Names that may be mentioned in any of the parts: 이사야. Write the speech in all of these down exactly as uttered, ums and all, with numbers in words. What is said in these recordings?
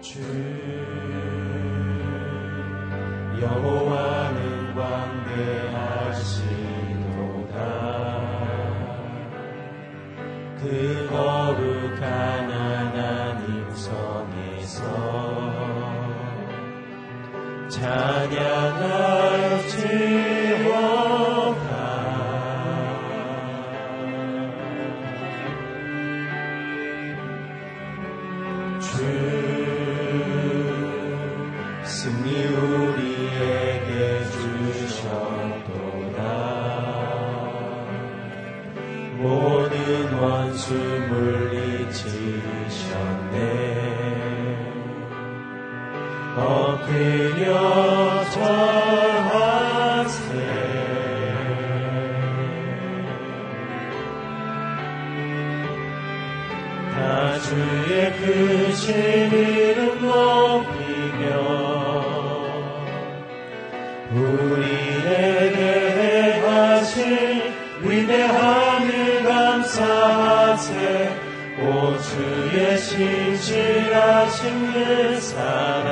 주 여호와는 광대하시도다. 그 거룩한 하나님 성에서 찬양할지어다. 승리 우리에게 주셨도다. 모든 원수 물리치셨네. 엎드려 절하세. 다 주의 크신 이름 높이며 우리에게 하신 위대함을 감사하세. 오 주의 신실하신 그 사랑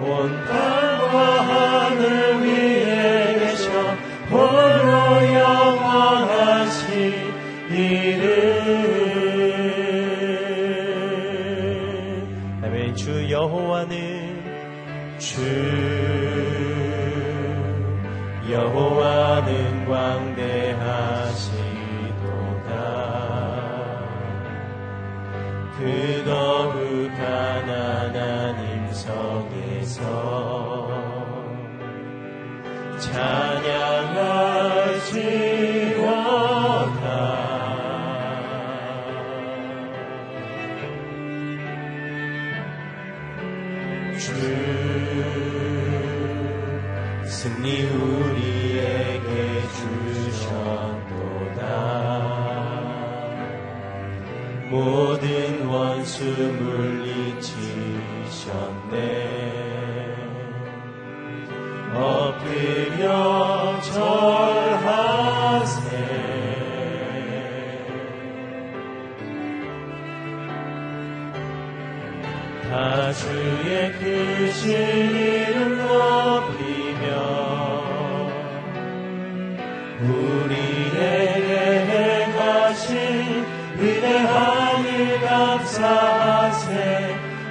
온 땅과 하늘 위에 계셔 홀로 영원하신 이름. 아멘. 주 여호와는 주 여호와는 광대하시도다. 그 거룩한 하나님 성에서 찬양할지어다. 주 승리 우리에게 주셨도다. 모든 원수 물리치셨네. 엎드려 절하세. 다 주의 크신 이름 우리에게 행하신 위대함을 감사하세.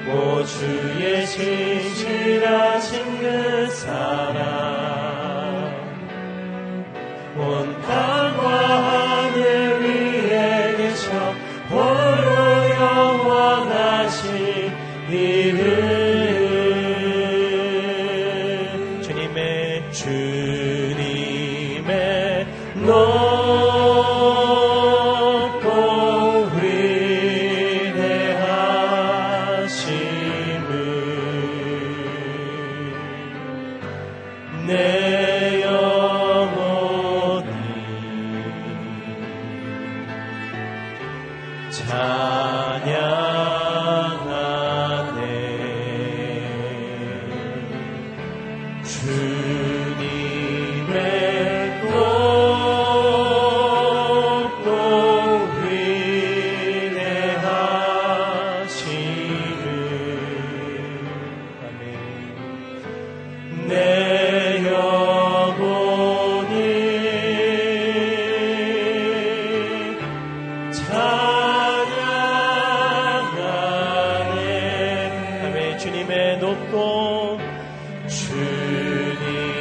오 주의 신실하신 그 사랑 온 땅과 하늘 위에 계셔 홀로 영원하신 이름. 주님의 주 높고 위대하심을 내 영혼이 찬양하네. 주님의 주님의 높고 주님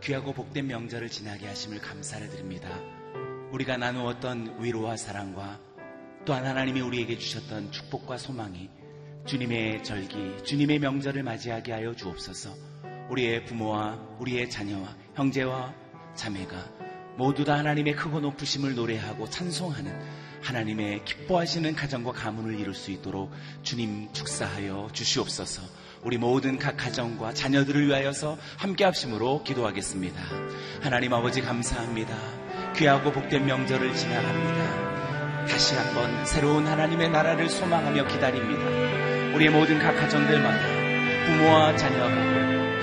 귀하고 복된 명절을 지나게 하심을 감사를 드립니다. 우리가 나누었던 위로와 사랑과 또한 하나님이 우리에게 주셨던 축복과 소망이 주님의 절기, 주님의 명절을 맞이하게 하여 주옵소서. 우리의 부모와 우리의 자녀와 형제와 자매가 모두 다 하나님의 크고 높으심을 노래하고 찬송하는 하나님의 기뻐하시는 가정과 가문을 이룰 수 있도록 주님 축사하여 주시옵소서. 우리 모든 각 가정과 자녀들을 위하여서 함께 합심으로 기도하겠습니다. 하나님 아버지 감사합니다. 귀하고 복된 명절을 지나갑니다. 다시 한번 새로운 하나님의 나라를 소망하며 기다립니다. 우리의 모든 각 가정들마다 부모와 자녀가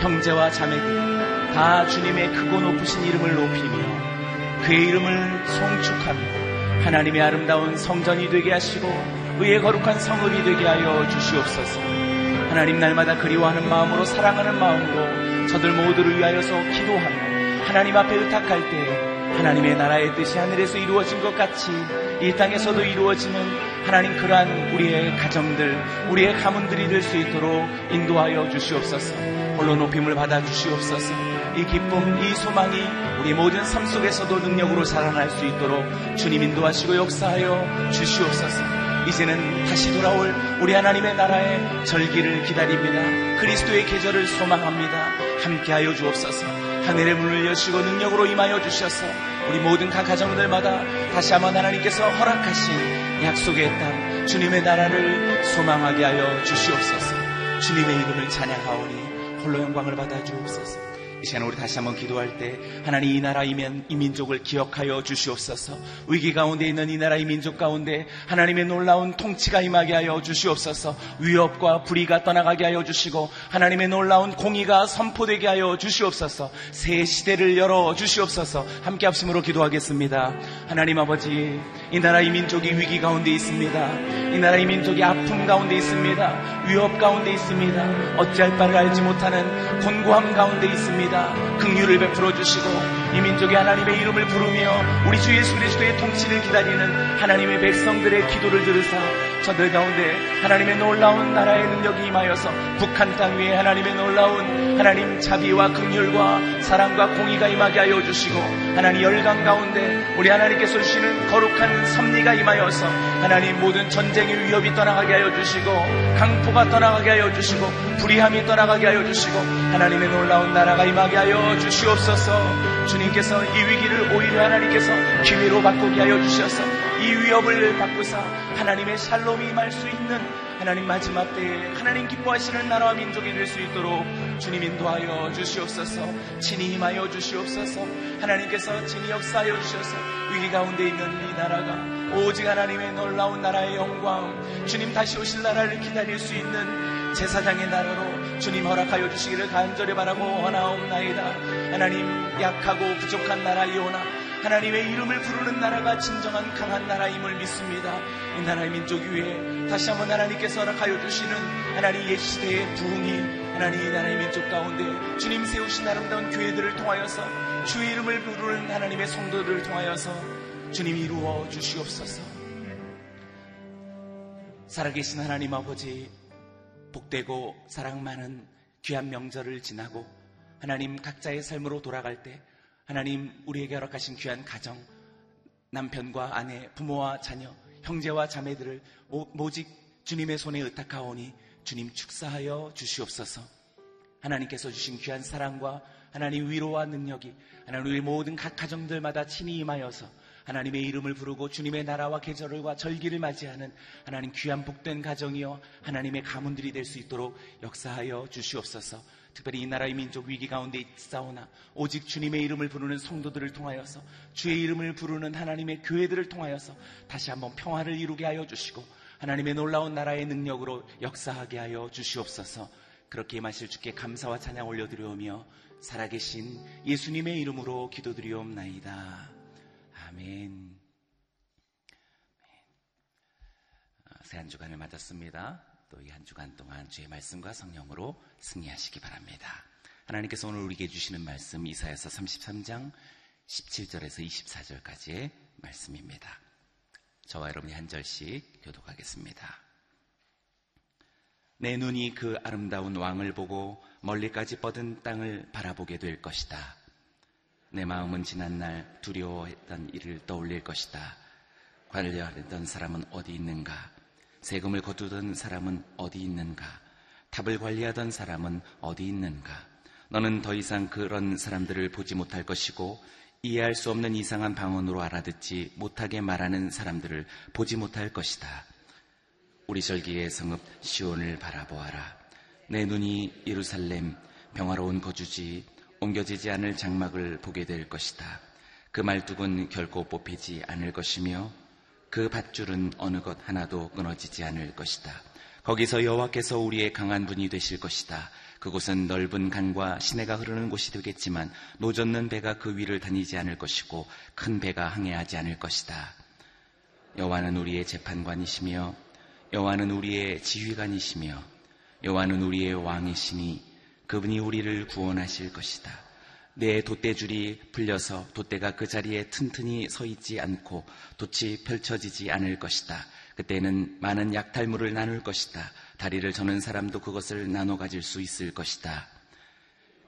형제와 자매들이 다 주님의 크고 높으신 이름을 높이며 그의 이름을 송축하며 하나님의 아름다운 성전이 되게 하시고 의의 거룩한 성읍이 되게 하여 주시옵소서. 하나님 날마다 그리워하는 마음으로 사랑하는 마음으로 저들 모두를 위하여서 기도하며 하나님 앞에 의탁할 때 하나님의 나라의 뜻이 하늘에서 이루어진 것 같이 이 땅에서도 이루어지는 하나님 그러한 우리의 가정들 우리의 가문들이 될 수 있도록 인도하여 주시옵소서. 홀로 높임을 받아 주시옵소서. 이 기쁨 이 소망이 우리 모든 삶 속에서도 능력으로 살아날 수 있도록 주님 인도하시고 역사하여 주시옵소서. 이제는 다시 돌아올 우리 하나님의 나라의 절기를 기다립니다. 그리스도의 계절을 소망합니다. 함께하여 주옵소서. 하늘의 문을 여시고 능력으로 임하여 주셔서 우리 모든 각 가정들마다 다시 한번 하나님께서 허락하신 약속의 땅 주님의 나라를 소망하게 하여 주시옵소서. 주님의 이름을 찬양하오니 홀로 영광을 받아 주옵소서. 이 시간 우리 다시 한번 기도할 때 하나님 이 나라이면 이 민족을 기억하여 주시옵소서. 위기 가운데 있는 이 나라 이 민족 가운데 하나님의 놀라운 통치가 임하게 하여 주시옵소서. 위협과 불의가 떠나가게 하여 주시고 하나님의 놀라운 공의가 선포되게 하여 주시옵소서. 새 시대를 열어 주시옵소서. 함께 합심으로 기도하겠습니다. 하나님 아버지 이 나라 이 민족이 위기 가운데 있습니다. 이 나라 이 민족이 아픔 가운데 있습니다. 위협 가운데 있습니다. 어찌할 바를 알지 못하는 곤고함 가운데 있습니다. 긍휼을 베풀어 주시고 이 민족의 하나님의 이름을 부르며 우리 주 예수 그리스도의 통치를 기다리는 하나님의 백성들의 기도를 들으사 저들 가운데 하나님의 놀라운 나라의 능력이 임하여서 북한 땅 위에 하나님의 놀라운 하나님 자비와 긍휼과 사랑과 공의가 임하게 하여 주시고 하나님 열강 가운데 우리 하나님께서 주시는 거룩한 섭리가 임하여서 하나님 모든 전쟁의 위협이 떠나가게 하여 주시고 강포가 떠나가게 하여 주시고 불의함이 떠나가게 하여 주시고 하나님의 놀라운 나라가 임하게 하여 주시옵소서. 주님께서 이 위기를 오히려 하나님께서 기회로 바꾸게 하여 주셔서 이 위협을 바꾸사 하나님의 샬롬이 임할 수 있는 하나님 마지막 때에 하나님 기뻐하시는 나라와 민족이 될 수 있도록 주님 인도하여 주시옵소서. 친히 임하여 주시옵소서. 하나님께서 친히 역사하여 주셔서 위기 가운데 있는 이 나라가 오직 하나님의 놀라운 나라의 영광 주님 다시 오실 나라를 기다릴 수 있는 제사장의 나라로 주님 허락하여 주시기를 간절히 바라고 원하옵나이다. 하나님 약하고 부족한 나라이오나 하나님의 이름을 부르는 나라가 진정한 강한 나라임을 믿습니다. 이 나라의 민족 위에 다시 한번 하나님께서 허락하여 주시는 하나님 옛 시대의 부흥이 하나님 이 나라의 민족 가운데 주님 세우신 아름다운 교회들을 통하여서 주의 이름을 부르는 하나님의 성도들을 통하여서 주님 이루어 주시옵소서. 살아계신 하나님 아버지 복되고 사랑 많은 귀한 명절을 지나고 하나님 각자의 삶으로 돌아갈 때 하나님 우리에게 허락하신 귀한 가정, 남편과 아내, 부모와 자녀, 형제와 자매들을 오직 주님의 손에 의탁하오니 주님 축사하여 주시옵소서. 하나님께서 주신 귀한 사랑과 하나님 위로와 능력이 하나님의 모든 각 가정들마다 친히 임하여서 하나님의 이름을 부르고 주님의 나라와 계절과 절기를 맞이하는 하나님 귀한 복된 가정이여 하나님의 가문들이 될 수 있도록 역사하여 주시옵소서. 특별히 이 나라의 민족 위기 가운데 있사오나 오직 주님의 이름을 부르는 성도들을 통하여서 주의 이름을 부르는 하나님의 교회들을 통하여서 다시 한번 평화를 이루게 하여 주시고 하나님의 놀라운 나라의 능력으로 역사하게 하여 주시옵소서. 그렇게 임하실 주께 감사와 찬양 올려드려오며 살아계신 예수님의 이름으로 기도드리옵나이다. 아멘. 새 한 주간을 맞았습니다. 또 이 한 주간 동안 주의 말씀과 성령으로 승리하시기 바랍니다. 하나님께서 오늘 우리에게 주시는 말씀 이사야서 삼십삼 장 십칠 절에서 이십사 절까지의 말씀입니다. 저와 여러분이 한 절씩 교독하겠습니다. 내 눈이 그 아름다운 왕을 보고 멀리까지 뻗은 땅을 바라보게 될 것이다. 내 마음은 지난 날 두려워했던 일을 떠올릴 것이다. 관리하던 사람은 어디 있는가? 세금을 거두던 사람은 어디 있는가? 탑을 관리하던 사람은 어디 있는가? 너는 더 이상 그런 사람들을 보지 못할 것이고 이해할 수 없는 이상한 방언으로 알아듣지 못하게 말하는 사람들을 보지 못할 것이다. 우리 절기의 성읍 시온을 바라보아라. 내 눈이 예루살렘 평화로운 거주지 옮겨지지 않을 장막을 보게 될 것이다. 그 말뚝은 결코 뽑히지 않을 것이며 그 밧줄은 어느 것 하나도 끊어지지 않을 것이다. 거기서 여호와께서 우리의 강한 분이 되실 것이다. 그곳은 넓은 강과 시내가 흐르는 곳이 되겠지만 노젓는 배가 그 위를 다니지 않을 것이고 큰 배가 항해하지 않을 것이다. 여호와는 우리의 재판관이시며 여호와는 우리의 지휘관이시며 여호와는 우리의 왕이시니 그분이 우리를 구원하실 것이다. 내 돛대줄이 풀려서 돛대가 그 자리에 튼튼히 서 있지 않고 돛이 펼쳐지지 않을 것이다. 그때는 많은 약탈물을 나눌 것이다. 다리를 저는 사람도 그것을 나눠 가질 수 있을 것이다.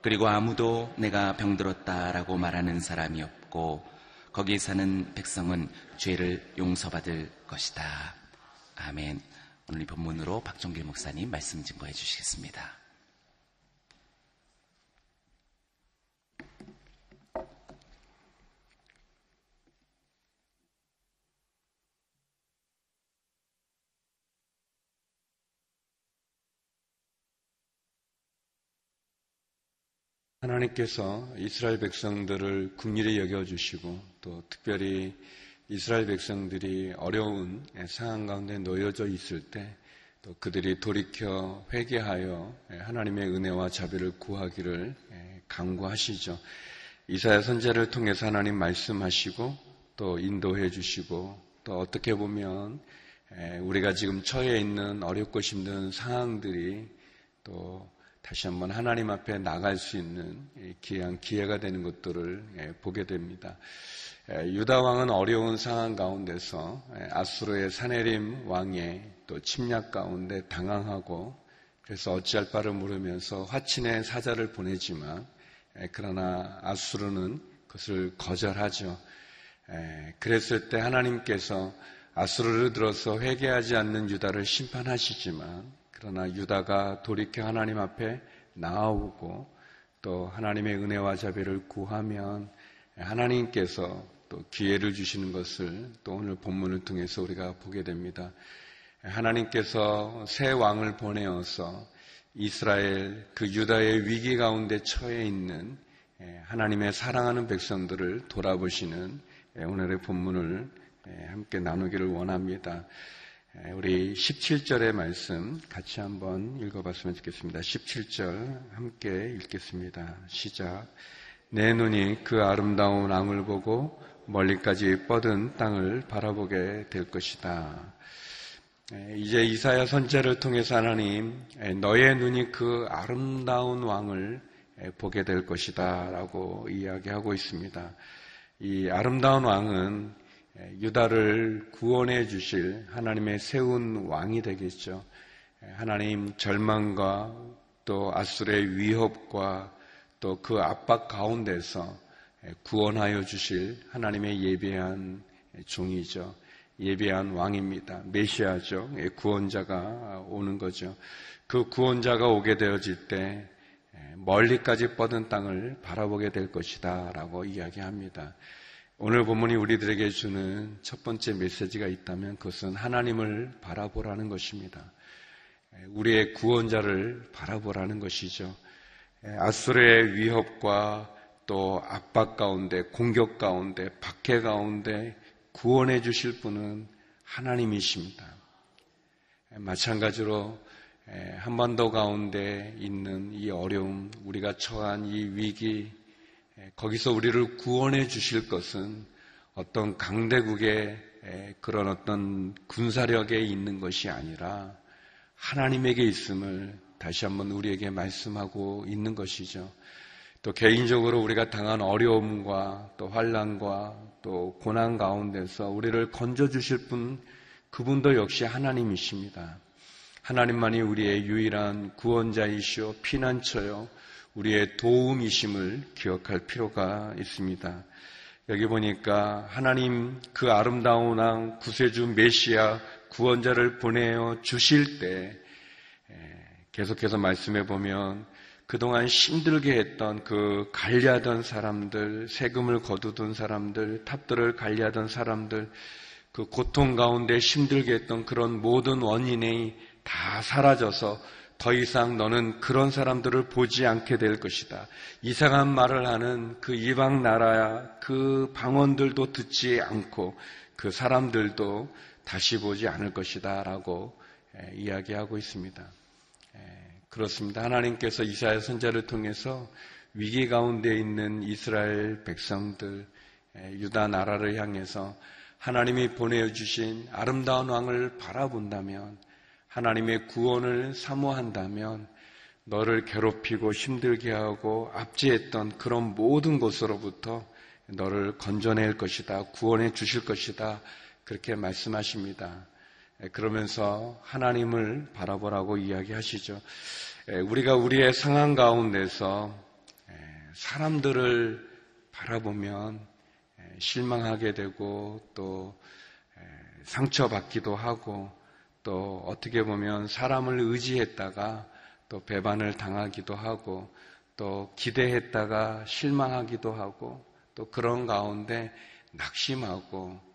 그리고 아무도 내가 병들었다라고 말하는 사람이 없고 거기 사는 백성은 죄를 용서받을 것이다. 아멘. 오늘 이 본문으로 박종길 목사님 말씀 증거해 주시겠습니다. 하나님께서 이스라엘 백성들을 긍휼히 여겨주시고 또 특별히 이스라엘 백성들이 어려운 상황 가운데 놓여져 있을 때 또 그들이 돌이켜 회개하여 하나님의 은혜와 자비를 구하기를 간구하시죠. 이사야 선지자를 통해서 하나님 말씀하시고 또 인도해 주시고 또 어떻게 보면 우리가 지금 처해 있는 어렵고 힘든 상황들이 또 다시 한번 하나님 앞에 나갈 수 있는 귀한 기회가 되는 것들을 보게 됩니다. 유다 왕은 어려운 상황 가운데서 아수르의 산헤림 왕의 또 침략 가운데 당황하고 그래서 어찌할 바를 모르면서 화친의 사자를 보내지만 그러나 아수르는 그것을 거절하죠. 그랬을 때 하나님께서 아수르를 들어서 회개하지 않는 유다를 심판하시지만 그러나 유다가 돌이켜 하나님 앞에 나아오고 또 하나님의 은혜와 자비를 구하면 하나님께서 또 기회를 주시는 것을 또 오늘 본문을 통해서 우리가 보게 됩니다. 하나님께서 새 왕을 보내어서 이스라엘 그 유다의 위기 가운데 처해 있는 하나님의 사랑하는 백성들을 돌아보시는 오늘의 본문을 함께 나누기를 원합니다. 우리 십칠 절의 말씀 같이 한번 읽어봤으면 좋겠습니다. 십칠 절 함께 읽겠습니다. 시작. 내 눈이 그 아름다운 왕을 보고 멀리까지 뻗은 땅을 바라보게 될 것이다. 이제 이사야 선지자를 통해서 하나님 너의 눈이 그 아름다운 왕을 보게 될 것이다 라고 이야기하고 있습니다. 이 아름다운 왕은 유다를 구원해 주실 하나님의 세운 왕이 되겠죠. 하나님 절망과 또 아수르의 위협과 또 그 압박 가운데서 구원하여 주실 하나님의 예비한 종이죠. 예비한 왕입니다. 메시아죠. 구원자가 오는 거죠. 그 구원자가 오게 되어질 때 멀리까지 뻗은 땅을 바라보게 될 것이다 라고 이야기합니다. 오늘 본문이 우리들에게 주는 첫 번째 메시지가 있다면 그것은 하나님을 바라보라는 것입니다. 우리의 구원자를 바라보라는 것이죠. 아수르의 위협과 또 압박 가운데, 공격 가운데, 박해 가운데 구원해 주실 분은 하나님이십니다. 마찬가지로 한반도 가운데 있는 이 어려움, 우리가 처한 이 위기, 거기서 우리를 구원해 주실 것은 어떤 강대국의 그런 어떤 군사력에 있는 것이 아니라 하나님에게 있음을 다시 한번 우리에게 말씀하고 있는 것이죠. 또 개인적으로 우리가 당한 어려움과 또 환난과 또 고난 가운데서 우리를 건져주실 분, 그분도 역시 하나님이십니다. 하나님만이 우리의 유일한 구원자이시오, 피난처요, 우리의 도움이심을 기억할 필요가 있습니다. 여기 보니까 하나님 그 아름다운 왕 구세주 메시아 구원자를 보내어 주실 때 계속해서 말씀해 보면 그동안 힘들게 했던 그 관리하던 사람들, 세금을 거두던 사람들, 탑들을 관리하던 사람들, 그 고통 가운데 힘들게 했던 그런 모든 원인이 다 사라져서 더 이상 너는 그런 사람들을 보지 않게 될 것이다. 이상한 말을 하는 그 이방 나라야 그 방언들도 듣지 않고 그 사람들도 다시 보지 않을 것이다 라고 이야기하고 있습니다. 그렇습니다. 하나님께서 이사야 선지자를 통해서 위기 가운데 있는 이스라엘 백성들, 유다 나라를 향해서 하나님이 보내주신 아름다운 왕을 바라본다면, 하나님의 구원을 사모한다면 너를 괴롭히고 힘들게 하고 압제했던 그런 모든 것으로부터 너를 건져낼 것이다, 구원해 주실 것이다 그렇게 말씀하십니다. 그러면서 하나님을 바라보라고 이야기하시죠. 우리가 우리의 상황 가운데서 사람들을 바라보면 실망하게 되고 또 상처받기도 하고 또 어떻게 보면 사람을 의지했다가 또 배반을 당하기도 하고 또 기대했다가 실망하기도 하고 또 그런 가운데 낙심하고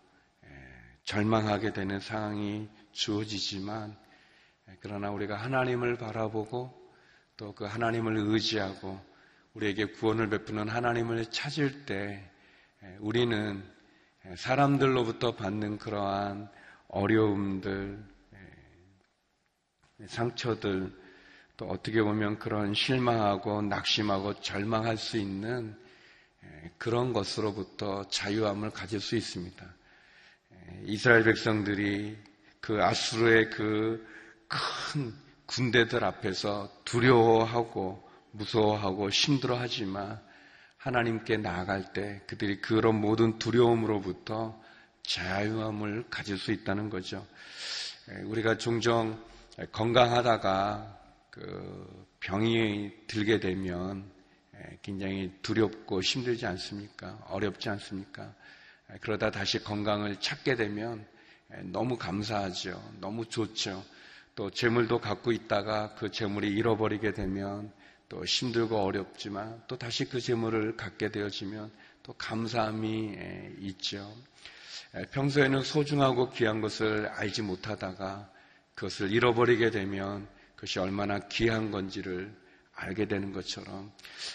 절망하게 되는 상황이 주어지지만, 그러나 우리가 하나님을 바라보고 또 그 하나님을 의지하고 우리에게 구원을 베푸는 하나님을 찾을 때 우리는 사람들로부터 받는 그러한 어려움들, 상처들, 또 어떻게 보면 그런 실망하고 낙심하고 절망할 수 있는 그런 것으로부터 자유함을 가질 수 있습니다. 이스라엘 백성들이 그 아수르의 그 큰 군대들 앞에서 두려워하고 무서워하고 힘들어하지만 하나님께 나아갈 때 그들이 그런 모든 두려움으로부터 자유함을 가질 수 있다는 거죠. 우리가 종종 건강하다가 그 병이 들게 되면 굉장히 두렵고 힘들지 않습니까? 어렵지 않습니까? 그러다 다시 건강을 찾게 되면 너무 감사하죠. 너무 좋죠. 또 재물도 갖고 있다가 그 재물이 잃어버리게 되면 또 힘들고 어렵지만 또 다시 그 재물을 갖게 되어지면 또 감사함이 있죠. 평소에는 소중하고 귀한 것을 알지 못하다가 그것을 잃어버리게 되면 그것이 얼마나 귀한 건지를 알게 되는 것처럼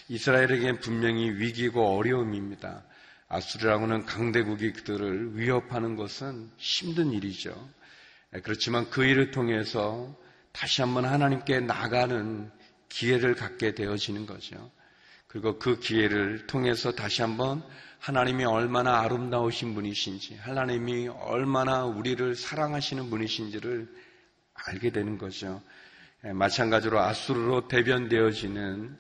이스라엘에겐 분명히 위기고 어려움입니다. 아수르라고는 강대국이 그들을 위협하는 것은 힘든 일이죠. 그렇지만 그 일을 통해서 다시 한번 하나님께 나가는 기회를 갖게 되어지는 거죠. 그리고 그 기회를 통해서 다시 한번 하나님이 얼마나 아름다우신 분이신지, 하나님이 얼마나 우리를 사랑하시는 분이신지를 알게 되는 거죠. 마찬가지로 아수르로 대변되어지는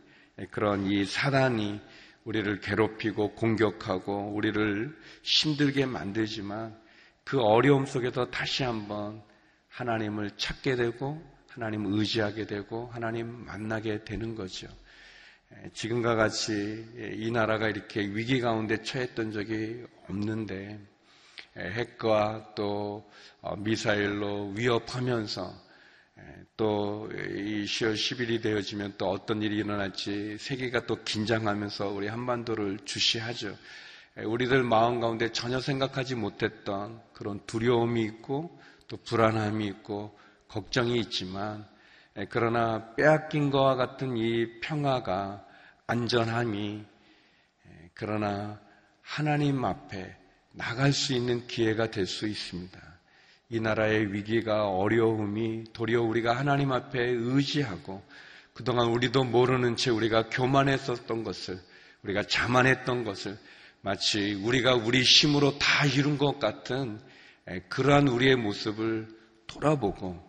그런 이 사단이 우리를 괴롭히고 공격하고 우리를 힘들게 만들지만 그 어려움 속에서 다시 한번 하나님을 찾게 되고 하나님 의지하게 되고 하나님 만나게 되는 거죠. 지금과 같이 이 나라가 이렇게 위기 가운데 처했던 적이 없는데 핵과 또 미사일로 위협하면서 또 이 시월 십일이 되어지면 또 어떤 일이 일어날지 세계가 또 긴장하면서 우리 한반도를 주시하죠. 우리들 마음 가운데 전혀 생각하지 못했던 그런 두려움이 있고 또 불안함이 있고 걱정이 있지만, 그러나 빼앗긴 것과 같은 이 평화가, 안전함이, 그러나 하나님 앞에 나갈 수 있는 기회가 될 수 있습니다. 이 나라의 위기가, 어려움이 도리어 우리가 하나님 앞에 의지하고 그동안 우리도 모르는 채 우리가 교만했었던 것을, 우리가 자만했던 것을 마치 우리가 우리 힘으로 다 이룬 것 같은 그러한 우리의 모습을 돌아보고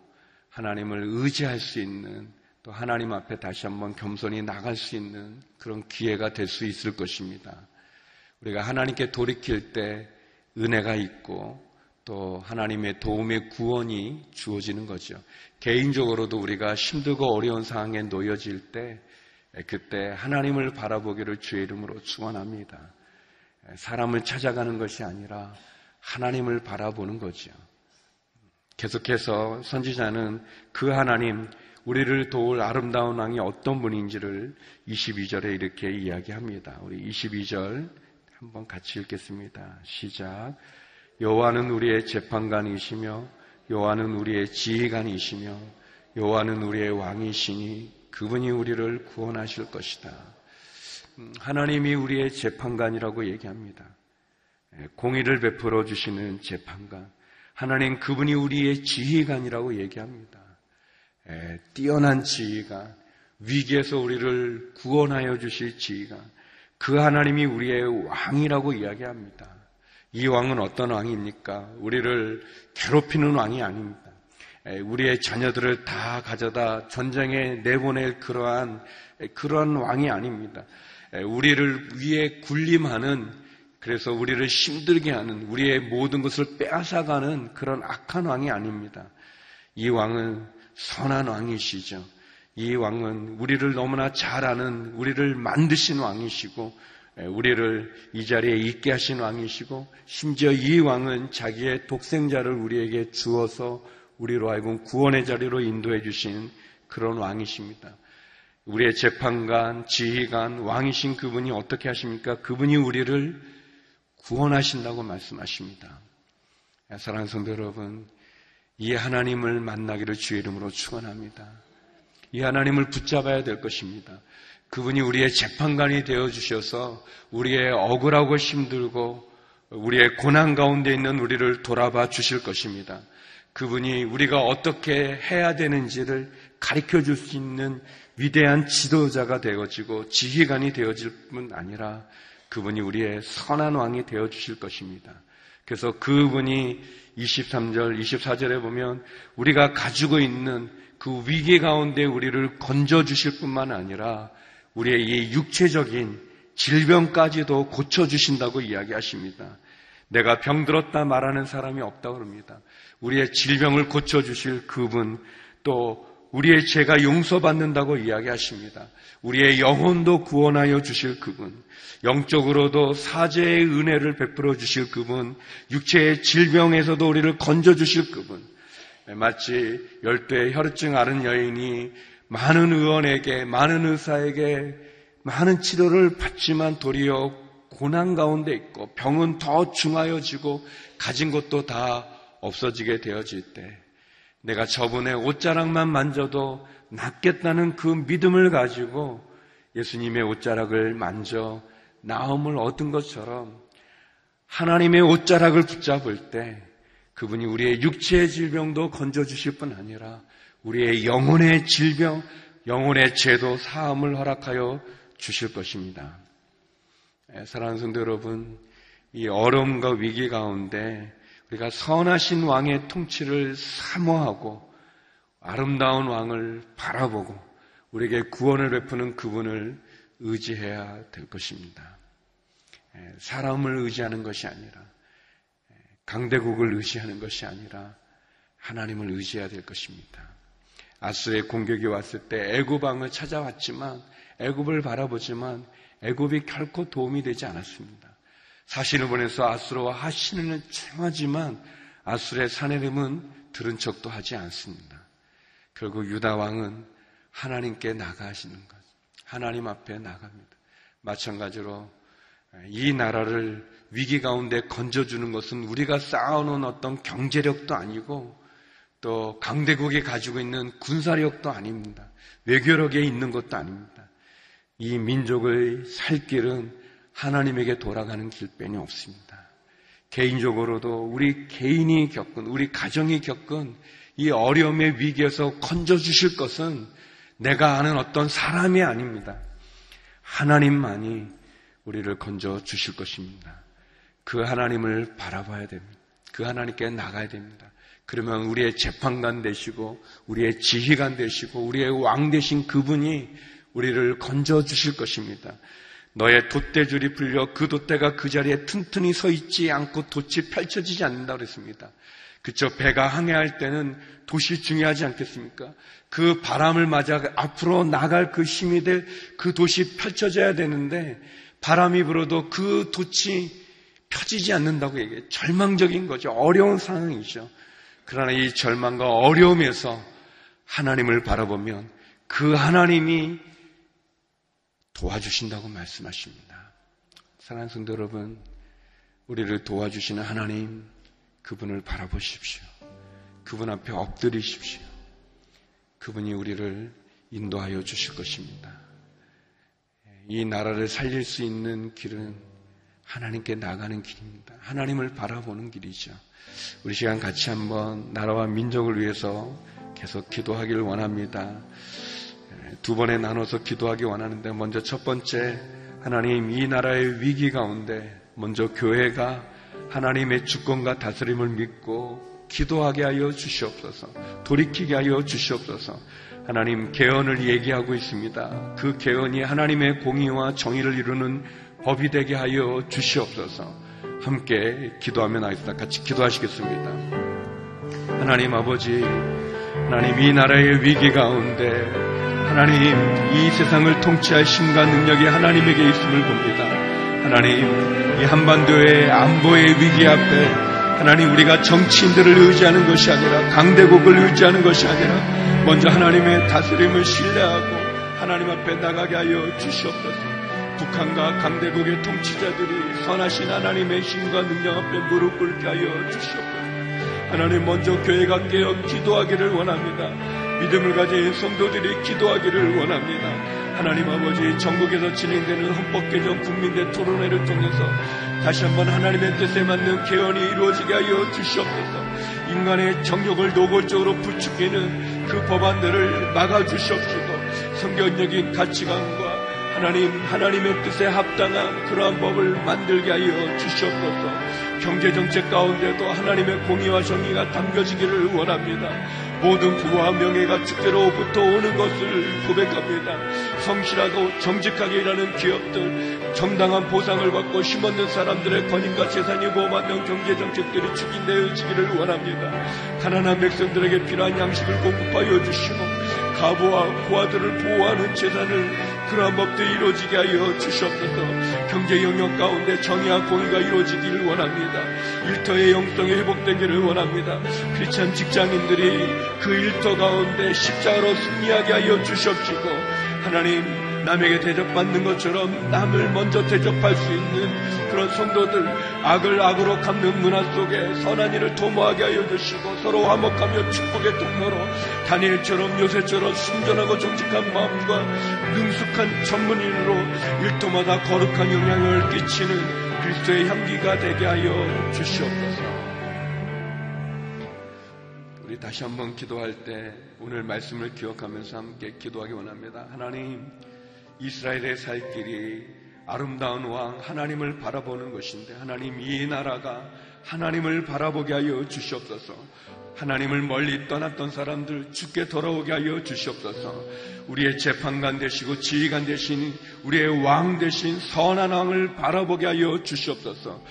하나님을 의지할 수 있는, 또 하나님 앞에 다시 한번 겸손히 나갈 수 있는 그런 기회가 될 수 있을 것입니다. 우리가 하나님께 돌이킬 때 은혜가 있고 또 하나님의 도움의 구원이 주어지는 거죠. 개인적으로도 우리가 힘들고 어려운 상황에 놓여질 때 그때 하나님을 바라보기를 주의 이름으로 축원합니다. 사람을 찾아가는 것이 아니라 하나님을 바라보는 거죠. 계속해서 선지자는 그 하나님, 우리를 도울 아름다운 왕이 어떤 분인지를 이십이 절에 이렇게 이야기합니다. 우리 이십이 절 한번 같이 읽겠습니다. 시작. 여호와는 우리의 재판관이시며 여호와는 우리의 지휘관이시며 여호와는 우리의 왕이시니 그분이 우리를 구원하실 것이다. 하나님이 우리의 재판관이라고 얘기합니다. 공의를 베풀어 주시는 재판관. 하나님, 그분이 우리의 지휘관이라고 얘기합니다. 에, 뛰어난 지휘관, 위기에서 우리를 구원하여 주실 지휘관, 그 하나님이 우리의 왕이라고 이야기합니다. 이 왕은 어떤 왕입니까? 우리를 괴롭히는 왕이 아닙니다. 에, 우리의 자녀들을 다 가져다 전쟁에 내보낼 그러한 에, 그러한 왕이 아닙니다. 에, 우리를 위해 군림하는, 그래서 우리를 힘들게 하는, 우리의 모든 것을 빼앗아가는 그런 악한 왕이 아닙니다. 이 왕은 선한 왕이시죠. 이 왕은 우리를 너무나 잘 아는, 우리를 만드신 왕이시고, 우리를 이 자리에 있게 하신 왕이시고, 심지어 이 왕은 자기의 독생자를 우리에게 주어서 우리로 하여금 구원의 자리로 인도해 주신 그런 왕이십니다. 우리의 재판관, 지휘관, 왕이신 그분이 어떻게 하십니까? 그분이 우리를 구원하신다고 말씀하십니다. 사랑하는 성도 여러분, 이 하나님을 만나기를 주의 이름으로 축원합니다. 이 하나님을 붙잡아야 될 것입니다. 그분이 우리의 재판관이 되어주셔서 우리의 억울하고 힘들고 우리의 고난 가운데 있는 우리를 돌아봐 주실 것입니다. 그분이 우리가 어떻게 해야 되는지를 가르쳐 줄 수 있는 위대한 지도자가 되어지고 지휘관이 되어질 뿐 아니라 그분이 우리의 선한 왕이 되어주실 것입니다. 그래서 그분이 이십삼 절, 이십사 절에 보면 우리가 가지고 있는 그 위기 가운데 우리를 건져주실 뿐만 아니라 우리의 이 육체적인 질병까지도 고쳐주신다고 이야기하십니다. 내가 병들었다 말하는 사람이 없다고 합니다. 우리의 질병을 고쳐주실 그분, 또 우리의 죄가 용서받는다고 이야기하십니다. 우리의 영혼도 구원하여 주실 그분, 영적으로도 사죄의 은혜를 베풀어 주실 그분, 육체의 질병에서도 우리를 건져 주실 그분, 마치 열두의 혈증 앓은 여인이 많은 의원에게, 많은 의사에게 많은 치료를 받지만 도리어 고난 가운데 있고 병은 더 중하여지고 가진 것도 다 없어지게 되어질 때, 내가 저분의 옷자락만 만져도 낫겠다는 그 믿음을 가지고 예수님의 옷자락을 만져 나음을 얻은 것처럼 하나님의 옷자락을 붙잡을 때 그분이 우리의 육체의 질병도 건져주실 뿐 아니라 우리의 영혼의 질병, 영혼의 죄도 사함을 허락하여 주실 것입니다. 사랑하는 성도 여러분, 이 어려움과 위기 가운데 우리가 선하신 왕의 통치를 사모하고 아름다운 왕을 바라보고 우리에게 구원을 베푸는 그분을 의지해야 될 것입니다. 사람을 의지하는 것이 아니라, 강대국을 의지하는 것이 아니라 하나님을 의지해야 될 것입니다. 아수르의 공격이 왔을 때 애굽 왕을 찾아왔지만, 애굽을 바라보지만 애굽이 결코 도움이 되지 않았습니다. 사신을 보내서 아수르와 하신을 청하지만 아수르의 산헤립은 들은 척도 하지 않습니다. 결국 유다 왕은 하나님께 나가시는 것, 하나님 앞에 나갑니다. 마찬가지로 이 나라를 위기 가운데 건져주는 것은 우리가 쌓아놓은 어떤 경제력도 아니고 또 강대국이 가지고 있는 군사력도 아닙니다. 외교력에 있는 것도 아닙니다. 이 민족의 살 길은 하나님에게 돌아가는 길밖에 없습니다. 개인적으로도 우리 개인이 겪은, 우리 가정이 겪은 이 어려움의 위기에서 건져주실 것은 내가 아는 어떤 사람이 아닙니다. 하나님만이 우리를 건져주실 것입니다. 그 하나님을 바라봐야 됩니다. 그 하나님께 나가야 됩니다. 그러면 우리의 재판관 되시고 우리의 지휘관 되시고 우리의 왕 되신 그분이 우리를 건져주실 것입니다. 너의 돛대줄이 풀려 그 돛대가 그 자리에 튼튼히 서 있지 않고 돛이 펼쳐지지 않는다 그랬습니다. 그쵸? 배가 항해할 때는 도시 중요하지 않겠습니까? 그 바람을 맞아 앞으로 나갈 그 힘이 될 그 도시 펼쳐져야 되는데 바람이 불어도 그 도시 펴지지 않는다고 얘기해요. 절망적인 거죠. 어려운 상황이죠. 그러나 이 절망과 어려움에서 하나님을 바라보면 그 하나님이 도와주신다고 말씀하십니다. 사랑하는 성도 여러분, 우리를 도와주시는 하나님, 그분을 바라보십시오. 그분 앞에 엎드리십시오. 그분이 우리를 인도하여 주실 것입니다. 이 나라를 살릴 수 있는 길은 하나님께 나가는 길입니다. 하나님을 바라보는 길이죠. 우리 시간 같이 한번 나라와 민족을 위해서 계속 기도하기를 원합니다. 두 번에 나눠서 기도하기 원하는데, 먼저 첫 번째, 하나님, 이 나라의 위기 가운데 먼저 교회가 하나님의 주권과 다스림을 믿고 기도하게 하여 주시옵소서. 돌이키게 하여 주시옵소서. 하나님, 개헌을 얘기하고 있습니다. 그 개헌이 하나님의 공의와 정의를 이루는 법이 되게 하여 주시옵소서. 함께 기도하며 나겠습니다. 같이 기도하시겠습니다. 하나님 아버지, 하나님, 이 나라의 위기 가운데 하나님, 이 세상을 통치할 힘과 능력이 하나님에게 있음을 봅니다. 하나님, 이 한반도의 안보의 위기 앞에 하나님, 우리가 정치인들을 의지하는 것이 아니라, 강대국을 의지하는 것이 아니라 먼저 하나님의 다스림을 신뢰하고 하나님 앞에 나가게 하여 주시옵소서. 북한과 강대국의 통치자들이 선하신 하나님의 힘과 능력 앞에 무릎 꿇게 하여 주시옵소서. 하나님, 먼저 교회가 깨어 기도하기를 원합니다. 믿음을 가진 성도들이 기도하기를 원합니다. 하나님 아버지, 전국에서 진행되는 헌법 개정 국민대 토론회를 통해서 다시 한번 하나님의 뜻에 맞는 개헌이 이루어지게 하여 주시옵소서. 인간의 정욕을 노골적으로 부추기는 그 법안들을 막아주시옵소서. 성경적인 가치관과 하나님, 하나님의 뜻에 합당한 그러한 법을 만들게 하여 주시옵소서. 경제정책 가운데도 하나님의 공의와 정의가 담겨지기를 원합니다. 모든 부와 명예가 주께로부터 오는 것을 고백합니다. 성실하고 정직하게 일하는 기업들, 정당한 보상을 받고 힘없는 사람들의 권익과 재산이 보호받는 경제정책들이 추진되어지기를 원합니다. 가난한 백성들에게 필요한 양식을 공급하여 주시고, 가부와 고아들을 보호하는 재산을 그러한 법도 이루어지게 하여 주시옵소서. 경제 영역 가운데 정의와 공의가 이루어지기를 원합니다. 일터의 영성이 회복되기를 원합니다. 크리스찬 직장인들이 그 일터 가운데 십자가로 승리하게 하여 주시옵시고, 하나님, 남에게 대접받는 것처럼 남을 먼저 대접할 수 있는 그런 성도들, 악을 악으로 갚는 문화 속에 선한 일을 도모하게 하여 주시고, 서로 화목하며 축복의 통로로 다니엘처럼 요새처럼 순전하고 정직한 마음과 능숙한 전문인으로 일터마다 거룩한 영향을 끼치는 그리스도의 향기가 되게 하여 주시옵소서. 우리 다시 한번 기도할 때 오늘 말씀을 기억하면서 함께 기도하기 원합니다. 하나님, 이스라엘의 살 길이 아름다운 왕 하나님을 바라보는 것인데, 하나님, 이 나라가 하나님을 바라보게 하여 주시옵소서. 하나님을 멀리 떠났던 사람들 주께 돌아오게 하여 주시옵소서. 우리의 재판관 되시고 지휘관 되신 우리의 왕 되신 선한 왕을 바라보게 하여 주시옵소서.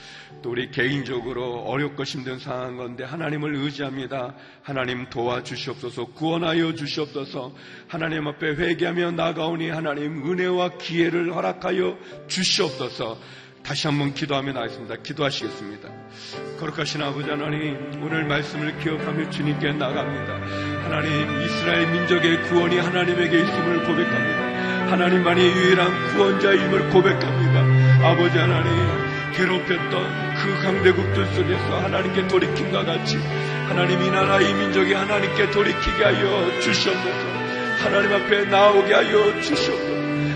또 우리 개인적으로 어렵고 힘든 상황 건데 하나님을 의지합니다. 하나님, 도와주시옵소서. 구원하여 주시옵소서. 하나님 앞에 회개하며 나가오니 하나님, 은혜와 기회를 허락하여 주시옵소서. 다시 한번 기도하며 나가겠습니다. 기도하시겠습니다. 거룩하신 아버지 하나님, 오늘 말씀을 기억하며 주님께 나갑니다. 하나님, 이스라엘 민족의 구원이 하나님에게 있음을 고백합니다. 하나님만이 유일한 구원자임을 고백합니다. 아버지 하나님, 괴롭혔던 그 강대국들 속에서 하나님께 돌이킴과 같이 하나님, 이 나라 이 민족이 하나님께 돌이키게 하여 주시옵소서. 하나님 앞에 나오게 하여 주시옵소서.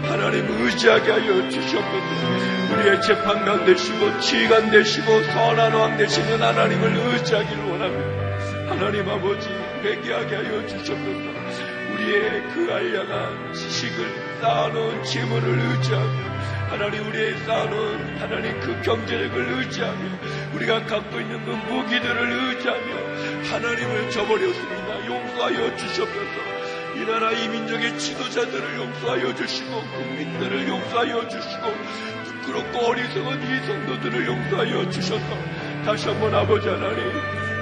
하나님, 의지하게 하여 주시옵소서. 우리의 재판관 되시고 지휘관 되시고 선한 왕 되시는 하나님을 의지하기를 원합니다. 하나님 아버지, 회개하게 하여 주시옵소서. 우리의 그 알량한 지식을 쌓아놓은 재물을 의지하며, 하나님, 우리의 쌓아놓은 하나님 그 경제력을 의지하며, 우리가 갖고 있는 그 무기들을 의지하며 하나님을 저버렸습니다. 용서하여 주시옵소서. 이 나라 이 민족의 지도자들을 용서하여 주시고, 국민들을 용서하여 주시고, 부끄럽고 어리석은 이 성도들을 용서하여 주셔서 다시 한번 아버지 하나님,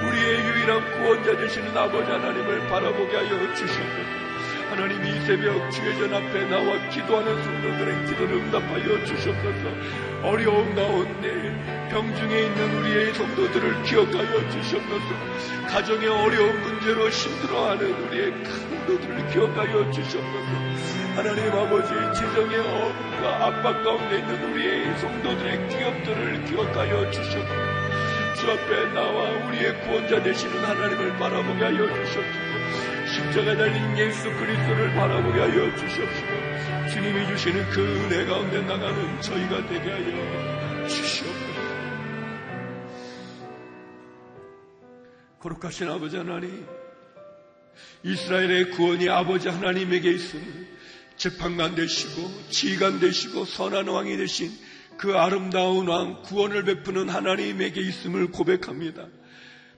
우리의 유일한 구원자 되시는 아버지 하나님을 바라보게 하여 주시옵소서. 하나님, 이 새벽 주의 전 앞에 나와 기도하는 성도들의 기도를 응답하여 주시옵소서. 어려움 나온 내 병중에 있는 우리의 성도들을 기억하여 주시옵소서. 가정의 어려운 문제로 힘들어하는 우리의 성도들을 기억하여 주시옵소서. 하나님 아버지, 지정의 어음과 압박 가운데 있는 우리의 성도들의 기업들을 기억하여 주시옵소서. 주 앞에 나와 우리의 구원자 되시는 하나님을 바라보게 하여 주시옵소서. 십자가 달린 예수 그리스도를 바라보게 하여 주시옵소서. 주님이 주시는 그 은혜 가운데 나가는 저희가 되게 하여 주시옵소서. 거룩하신 아버지 하나님, 이스라엘의 구원이 아버지 하나님에게 있으니 재판관 되시고 지휘관 되시고 선한 왕이 되신 그 아름다운 왕 구원을 베푸는 하나님에게 있음을 고백합니다.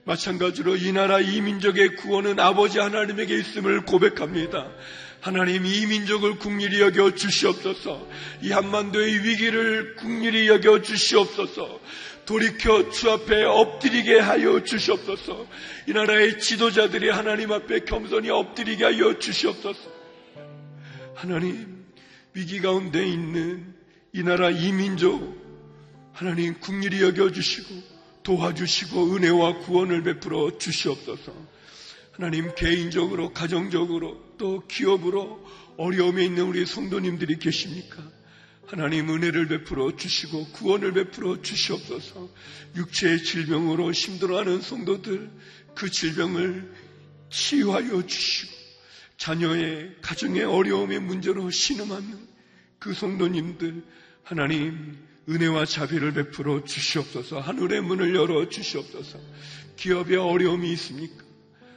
마찬가지로 이 나라 이 민족의 구원은 아버지 하나님에게 있음을 고백합니다. 하나님, 이 민족을 긍휼히 여겨 주시옵소서. 이 한반도의 위기를 긍휼히 여겨 주시옵소서. 돌이켜 주 앞에 엎드리게 하여 주시옵소서. 이 나라의 지도자들이 하나님 앞에 겸손히 엎드리게 하여 주시옵소서. 하나님, 위기 가운데 있는 이 나라 이 민족 하나님 긍휼히 여겨주시고 도와주시고 은혜와 구원을 베풀어 주시옵소서. 하나님, 개인적으로 가정적으로 또 기업으로 어려움에 있는 우리 성도님들이 계십니까? 하나님, 은혜를 베풀어 주시고 구원을 베풀어 주시옵소서. 육체의 질병으로 힘들어하는 성도들, 그 질병을 치유하여 주시고 자녀의 가정의 어려움의 문제로 신음하는 그 성도님들 하나님 은혜와 자비를 베풀어 주시옵소서. 하늘의 문을 열어 주시옵소서. 기업에 어려움이 있습니까?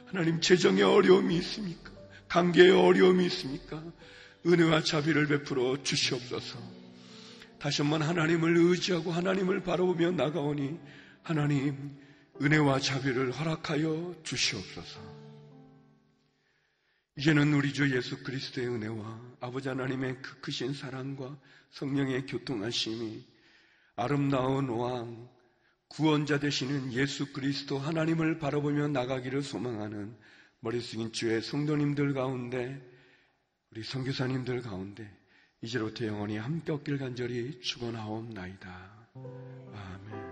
하나님, 재정에 어려움이 있습니까? 관계에 어려움이 있습니까? 은혜와 자비를 베풀어 주시옵소서. 다시 한번 하나님을 의지하고 하나님을 바라보며 나가오니 하나님 은혜와 자비를 허락하여 주시옵소서. 이제는 우리 주 예수 그리스도의 은혜와 아버지 하나님의 그 크신 사랑과 성령의 교통하심이 아름다운 왕 구원자 되시는 예수 그리스도 하나님을 바라보며 나가기를 소망하는 머리 숙인 주의 성도님들 가운데, 우리 선교사님들 가운데 이제로부터 영원히 함께 얻길 간절히 축원하옵나이다. 아멘.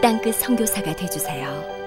땅끝 선교사가 되어주세요.